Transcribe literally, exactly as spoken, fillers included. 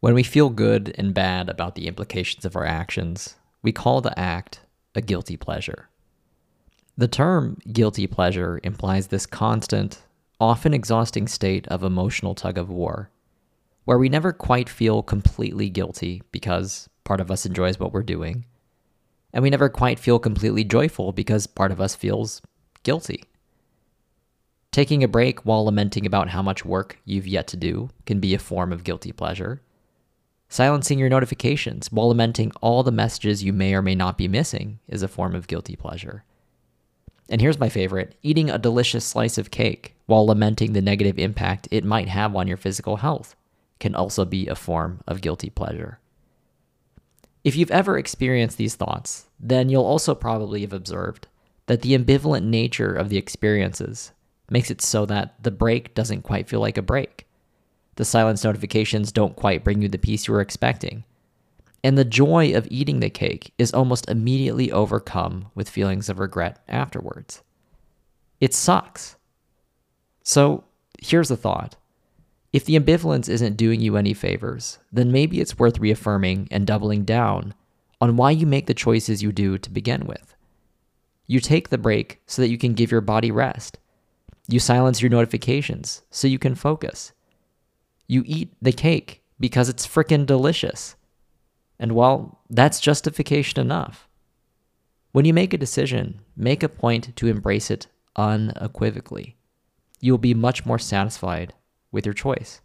When we feel good and bad about the implications of our actions, we call the act a guilty pleasure. The term guilty pleasure implies this constant, often exhausting state of emotional tug-of-war, where we never quite feel completely guilty because part of us enjoys what we're doing, and we never quite feel completely joyful because part of us feels guilty. Taking a break while lamenting about how much work you've yet to do can be a form of guilty pleasure. Silencing your notifications while lamenting all the messages you may or may not be missing is a form of guilty pleasure. And here's my favorite, eating a delicious slice of cake while lamenting the negative impact it might have on your physical health can also be a form of guilty pleasure. If you've ever experienced these thoughts, then you'll also probably have observed that the ambivalent nature of the experiences makes it so that the break doesn't quite feel like a break. The silence notifications don't quite bring you the peace you were expecting. And the joy of eating the cake is almost immediately overcome with feelings of regret afterwards. It sucks. So here's the thought. If the ambivalence isn't doing you any favors, then maybe it's worth reaffirming and doubling down on why you make the choices you do to begin with. You take the break so that you can give your body rest. You silence your notifications so you can focus. You eat the cake because it's frickin' delicious. And well, that's justification enough. When you make a decision, make a point to embrace it unequivocally. You will be much more satisfied with your choice.